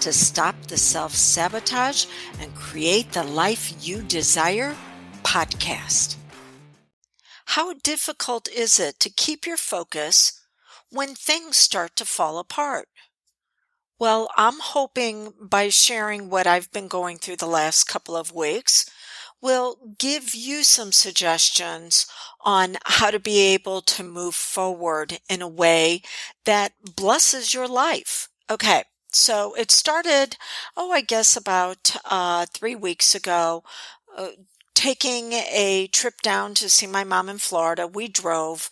to Stop the Self-Sabotage and Create the Life You Desire podcast. How difficult is it to keep your focus when things start to fall apart? Well, I'm hoping by sharing what I've been going through the last couple of weeks will give you some suggestions on how to be able to move forward in a way that blesses your life. Okay, so it started, I guess about 3 weeks ago, taking a trip down to see my mom in Florida. We drove.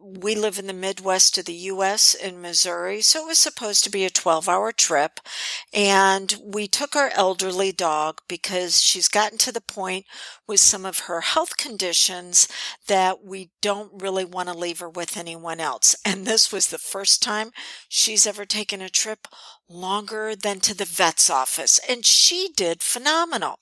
We live in the Midwest of the U.S. in Missouri, so it was supposed to be a 12-hour trip. And we took our elderly dog because she's gotten to the point with some of her health conditions that we don't really want to leave her with anyone else. And this was the first time she's ever taken a trip longer than to the vet's office. And she did phenomenal.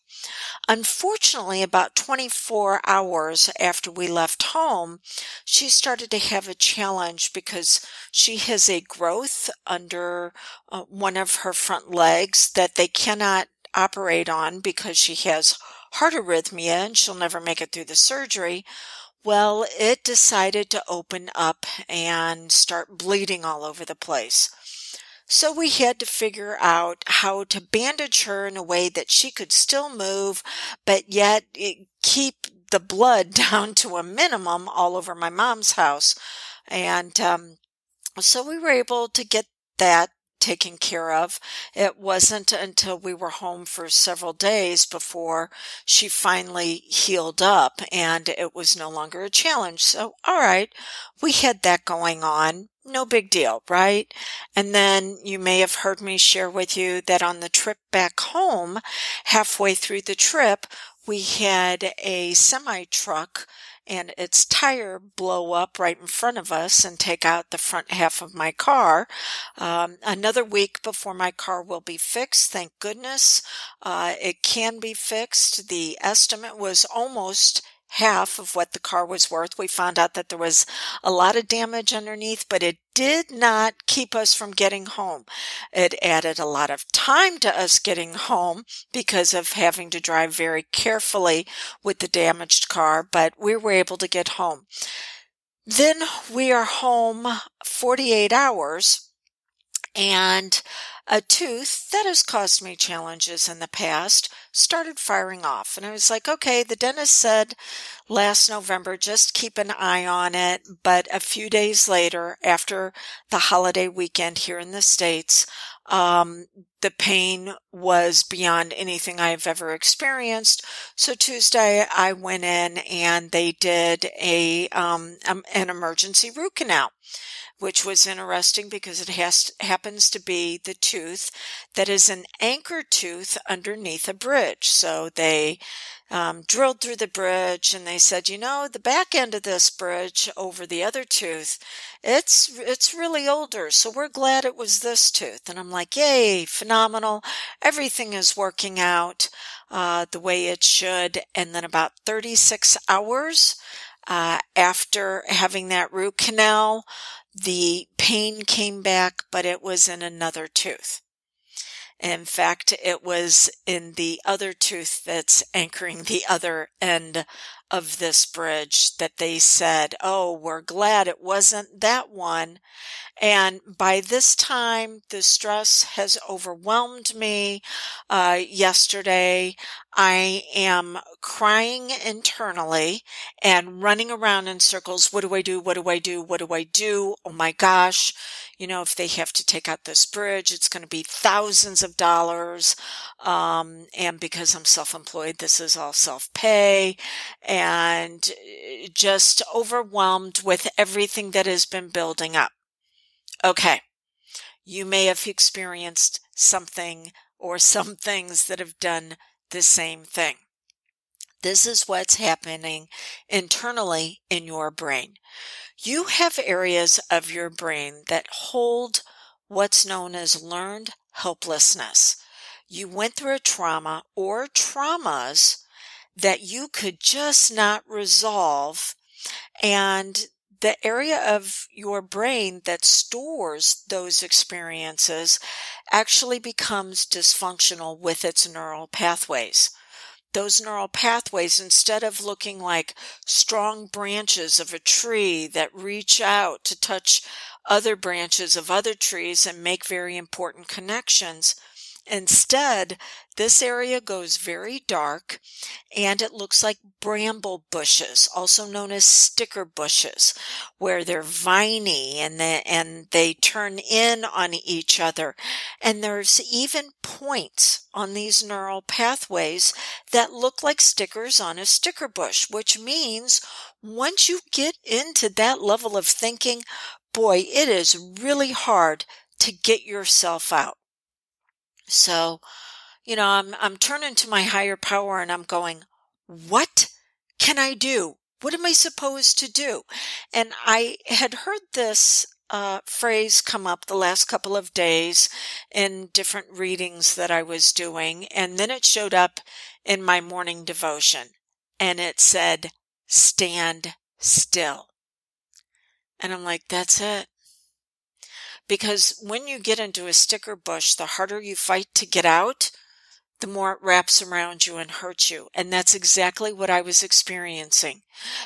Unfortunately, about 24 hours after we left home, she started to have a challenge because she has a growth under one of her front legs that they cannot operate on because she has heart arrhythmia and she'll never make it through the surgery. Well, it decided to open up and start bleeding all over the place. So we had to figure out how to bandage her in a way that she could still move, but yet keep the blood down to a minimum all over my mom's house. And so we were able to get that taken care of. It wasn't until we were home for several days before she finally healed up and it was no longer a challenge. So, all right, we had that going on. No big deal, right? And then you may have heard me share with you that on the trip back home, halfway through the trip, we had a semi-truck and its tire blow up right in front of us and take out the front half of my car. Another week before my car will be fixed, thank goodness. It can be fixed. The estimate was almost half of what the car was worth. We found out that there was a lot of damage underneath, but it did not keep us from getting home. It added a lot of time to us getting home because of having to drive very carefully with the damaged car, but we were able to get home. Then we are home 48 hours and a tooth that has caused me challenges in the past started firing off. And I was like, okay, the dentist said last November, just keep an eye on it. But a few days later, after the holiday weekend here in the States, the pain was beyond anything I've ever experienced. So Tuesday I went in and they did an emergency root canal, which was interesting because it happens to be the tooth that is an anchor tooth underneath a bridge. So they drilled through the bridge and they said, the back end of this bridge over the other tooth, it's really older. So we're glad it was this tooth. And I'm like, yay, phenomenal. Everything is working out the way it should. And then about 36 hours after having that root canal, the pain came back, but it was in another tooth. In fact, it was in the other tooth that's anchoring the other end of this bridge that they said, we're glad it wasn't that one. And by this time, the stress has overwhelmed me. Yesterday, I am crying internally and running around in circles. What do I do? What do I do? What do I do? Oh my gosh. If they have to take out this bridge, it's going to be thousands of dollars. And because I'm self-employed, this is all self-pay. And just overwhelmed with everything that has been building up. Okay, you may have experienced something or some things that have done the same thing. This is what's happening internally in your brain. You have areas of your brain that hold what's known as learned helplessness. You went through a trauma or traumas that you could just not resolve, and the area of your brain that stores those experiences actually becomes dysfunctional with its neural pathways. Those neural pathways, instead of looking like strong branches of a tree that reach out to touch other branches of other trees and make very important connections, instead, this area goes very dark and it looks like bramble bushes, also known as sticker bushes, where they're viney and they turn in on each other. And there's even points on these neural pathways that look like stickers on a sticker bush, which means once you get into that level of thinking, boy, it is really hard to get yourself out. So, I'm turning to my higher power and I'm going, what can I do? What am I supposed to do? And I had heard this phrase come up the last couple of days in different readings that I was doing. And then it showed up in my morning devotion and it said, stand still. And I'm like, that's it. Because when you get into a sticker bush, the harder you fight to get out, the more it wraps around you and hurts you. And that's exactly what I was experiencing.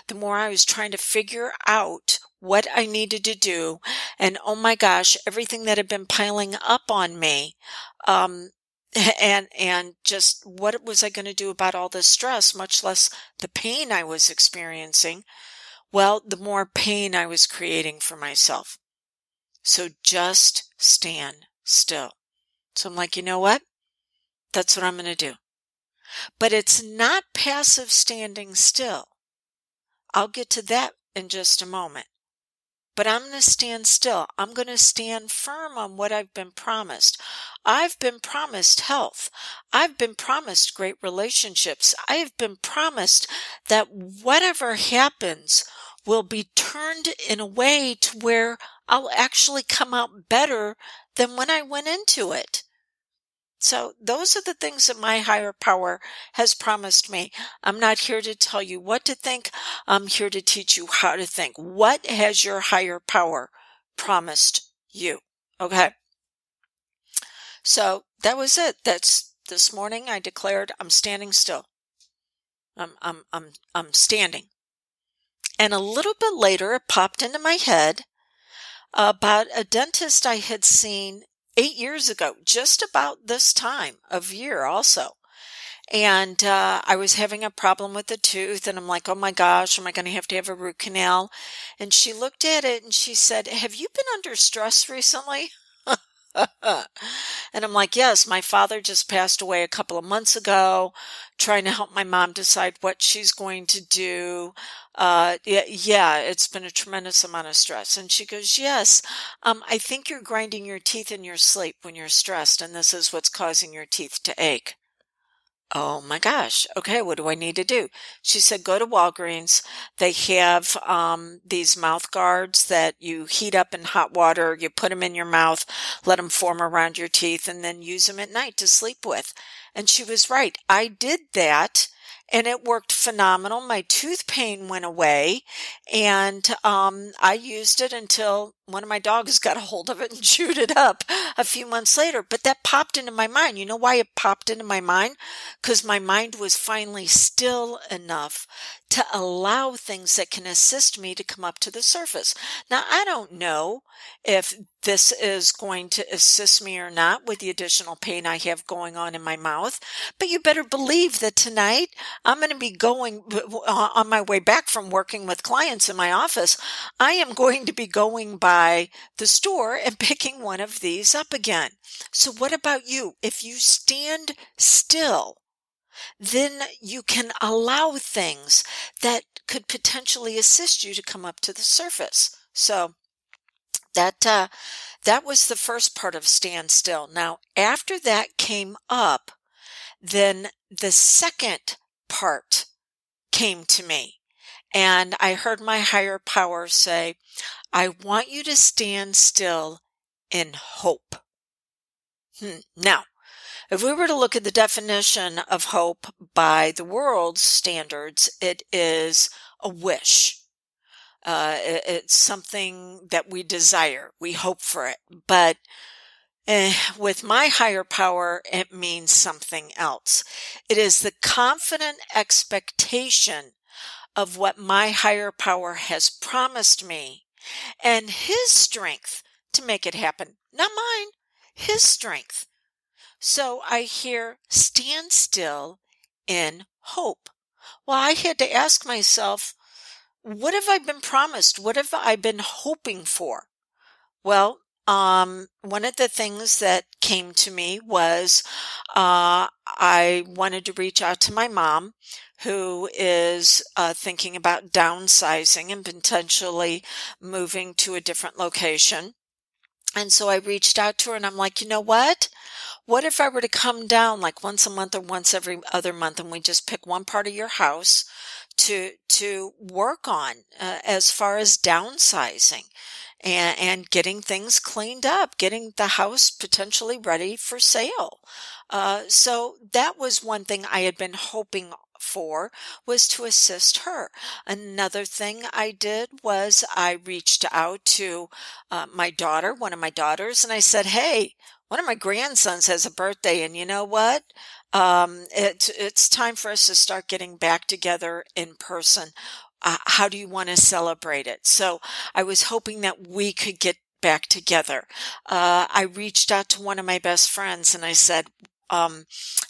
The more I was trying to figure out what I needed to do, and oh my gosh, everything that had been piling up on me, and just what was I going to do about all this stress, much less the pain I was experiencing, well, the more pain I was creating for myself. So just stand still. So I'm like, you know what? That's what I'm going to do. But it's not passive standing still. I'll get to that in just a moment. But I'm going to stand still. I'm going to stand firm on what I've been promised. I've been promised health. I've been promised great relationships. I have been promised that whatever happens will be turned in a way to where I'll actually come out better than when I went into it. So those are the things that my higher power has promised me. I'm not here to tell you what to think. I'm here to teach you how to think. What has your higher power promised you? Okay. So that was it. That's this morning. I declared I'm standing still. I'm standing. And a little bit later, it popped into my head about a dentist I had seen 8 years ago, just about this time of year also. And I was having a problem with the tooth, and I'm like, oh my gosh, am I going to have a root canal? And she looked at it, and she said, have you been under stress recently? And I'm like, yes, my father just passed away a couple of months ago, trying to help my mom decide what she's going to do. Yeah, it's been a tremendous amount of stress. And she goes, yes, I think you're grinding your teeth in your sleep when you're stressed, and this is what's causing your teeth to ache. Oh my gosh. Okay. What do I need to do? She said, go to Walgreens. They have, these mouth guards that you heat up in hot water. You put them in your mouth, let them form around your teeth, and then use them at night to sleep with. And she was right. I did that and it worked phenomenal. My tooth pain went away, and I used it until one of my dogs got a hold of it and chewed it up a few months later. But that popped into my mind. You know why it popped into my mind? Because my mind was finally still enough to allow things that can assist me to come up to the surface. Now, I don't know if this is going to assist me or not with the additional pain I have going on in my mouth, but you better believe that tonight I'm going to be going on my way back from working with clients in my office. I am going to be going by the store and picking one of these up again. So what about you? If you stand still, then you can allow things that could potentially assist you to come up to the surface. So That was the first part of stand still. Now, after that came up, then the second part came to me. And I heard my higher power say, I want you to stand still in hope. Now, if we were to look at the definition of hope by the world's standards, it is a wish. It's something that we desire. We hope for it. But with my higher power, it means something else. It is the confident expectation of what my higher power has promised me and his strength to make it happen. Not mine, his strength. So I hear, stand still in hope. Well, I had to ask myself, what have I been promised? What have I been hoping for? Well, one of the things that came to me was I wanted to reach out to my mom, who is thinking about downsizing and potentially moving to a different location. And so I reached out to her and I'm like, you know what? What if I were to come down like once a month or once every other month, and we just pick one part of your house to work on as far as downsizing and getting things cleaned up, getting the house potentially ready for sale. So that was one thing I had been hoping for, was to assist her. Another thing I did was I reached out to my daughter, one of my daughters, and I said, hey, one of my grandsons has a birthday, and you know what? It's time for us to start getting back together in person. How do you want to celebrate it? So I was hoping that we could get back together. I reached out to one of my best friends and I said,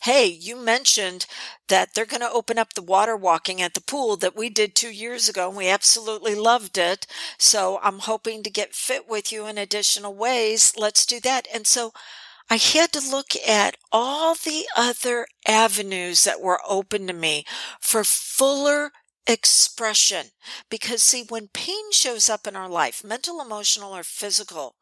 hey, you mentioned that they're going to open up the water walking at the pool that we did 2 years ago, and we absolutely loved it. So I'm hoping to get fit with you in additional ways. Let's do that. And so I had to look at all the other avenues that were open to me for fuller expression. Because see, when pain shows up in our life, mental, emotional, or physical,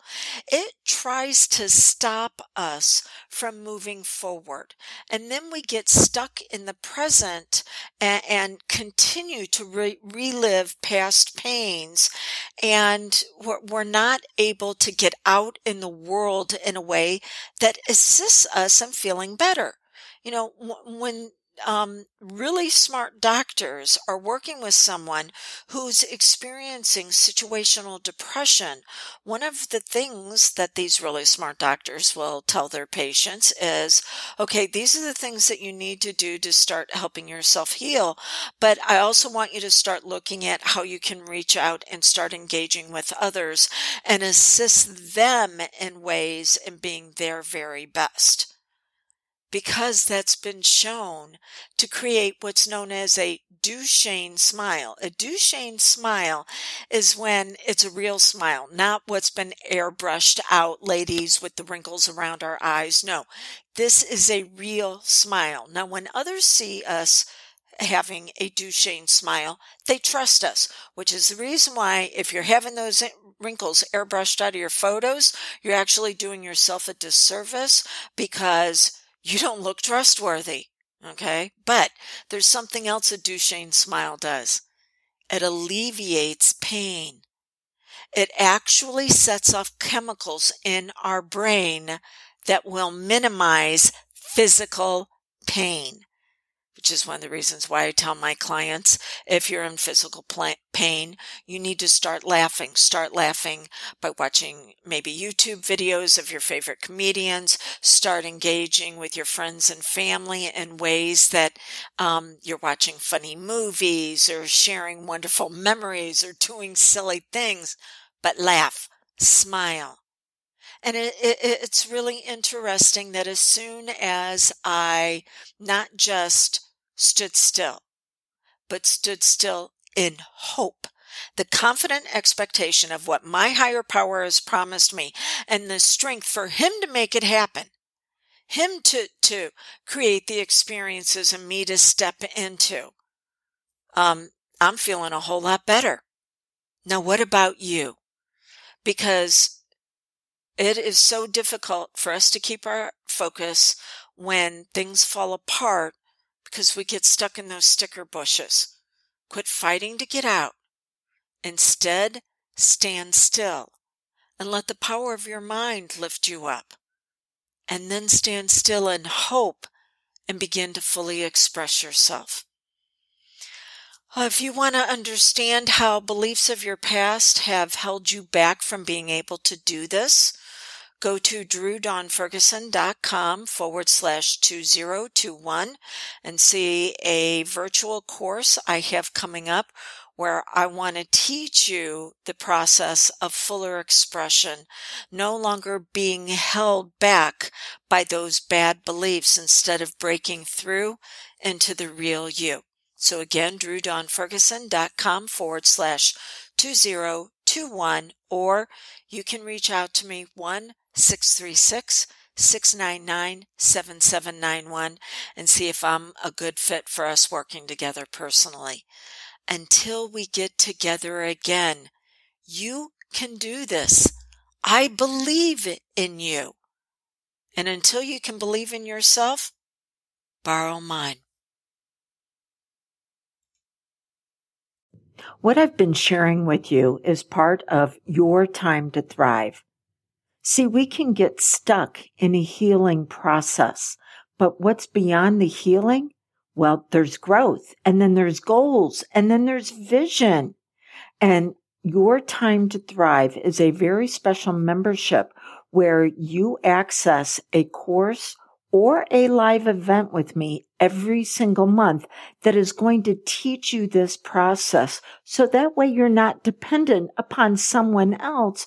it tries to stop us from moving forward. And then we get stuck in the present and continue to relive past pains. And we're not able to get out in the world in a way that assists us in feeling better. You know, when really smart doctors are working with someone who's experiencing situational depression, one of the things that these really smart doctors will tell their patients is, okay, these are the things that you need to do to start helping yourself heal. But I also want you to start looking at how you can reach out and start engaging with others and assist them in ways in being their very best. Because that's been shown to create what's known as a Duchenne smile. A Duchenne smile is when it's a real smile, not what's been airbrushed out, ladies, with the wrinkles around our eyes. No, this is a real smile. Now, when others see us having a Duchenne smile, they trust us, which is the reason why if you're having those wrinkles airbrushed out of your photos, you're actually doing yourself a disservice, because you don't look trustworthy, okay? But there's something else a Duchenne smile does. It alleviates pain. It actually sets off chemicals in our brain that will minimize physical pain, which is one of the reasons why I tell my clients, if you're in physical pain, you need to start laughing. Start laughing by watching maybe YouTube videos of your favorite comedians. Start engaging with your friends and family in ways that you're watching funny movies or sharing wonderful memories or doing silly things. But laugh, smile. And it's really interesting that as soon as I not just stood still, but stood still in hope, the confident expectation of what my higher power has promised me and the strength for him to make it happen, him to create the experiences and me to step into, I'm feeling a whole lot better. Now, what about you? because it is so difficult for us to keep our focus when things fall apart because we get stuck in those sticker bushes. Quit fighting to get out. Instead, stand still and let the power of your mind lift you up. And then stand still in hope and begin to fully express yourself. If you want to understand how beliefs of your past have held you back from being able to do this, go to druedonferguson.com/2021 and see a virtual course I have coming up where I want to teach you the process of fuller expression, no longer being held back by those bad beliefs instead of breaking through into the real you. So again, druedonferguson.com/2021, or you can reach out to me 1-636-699-7791 and see if I'm a good fit for us working together personally. Until we get together again, you can do this. I believe in you. And until you can believe in yourself, borrow mine. What I've been sharing with you is part of your time to thrive. See, we can get stuck in a healing process, but what's beyond the healing? Well, there's growth, and then there's goals, and then there's vision. And your time to thrive is a very special membership where you access a course or a live event with me every single month that is going to teach you this process. So that way you're not dependent upon someone else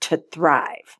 to Thrive.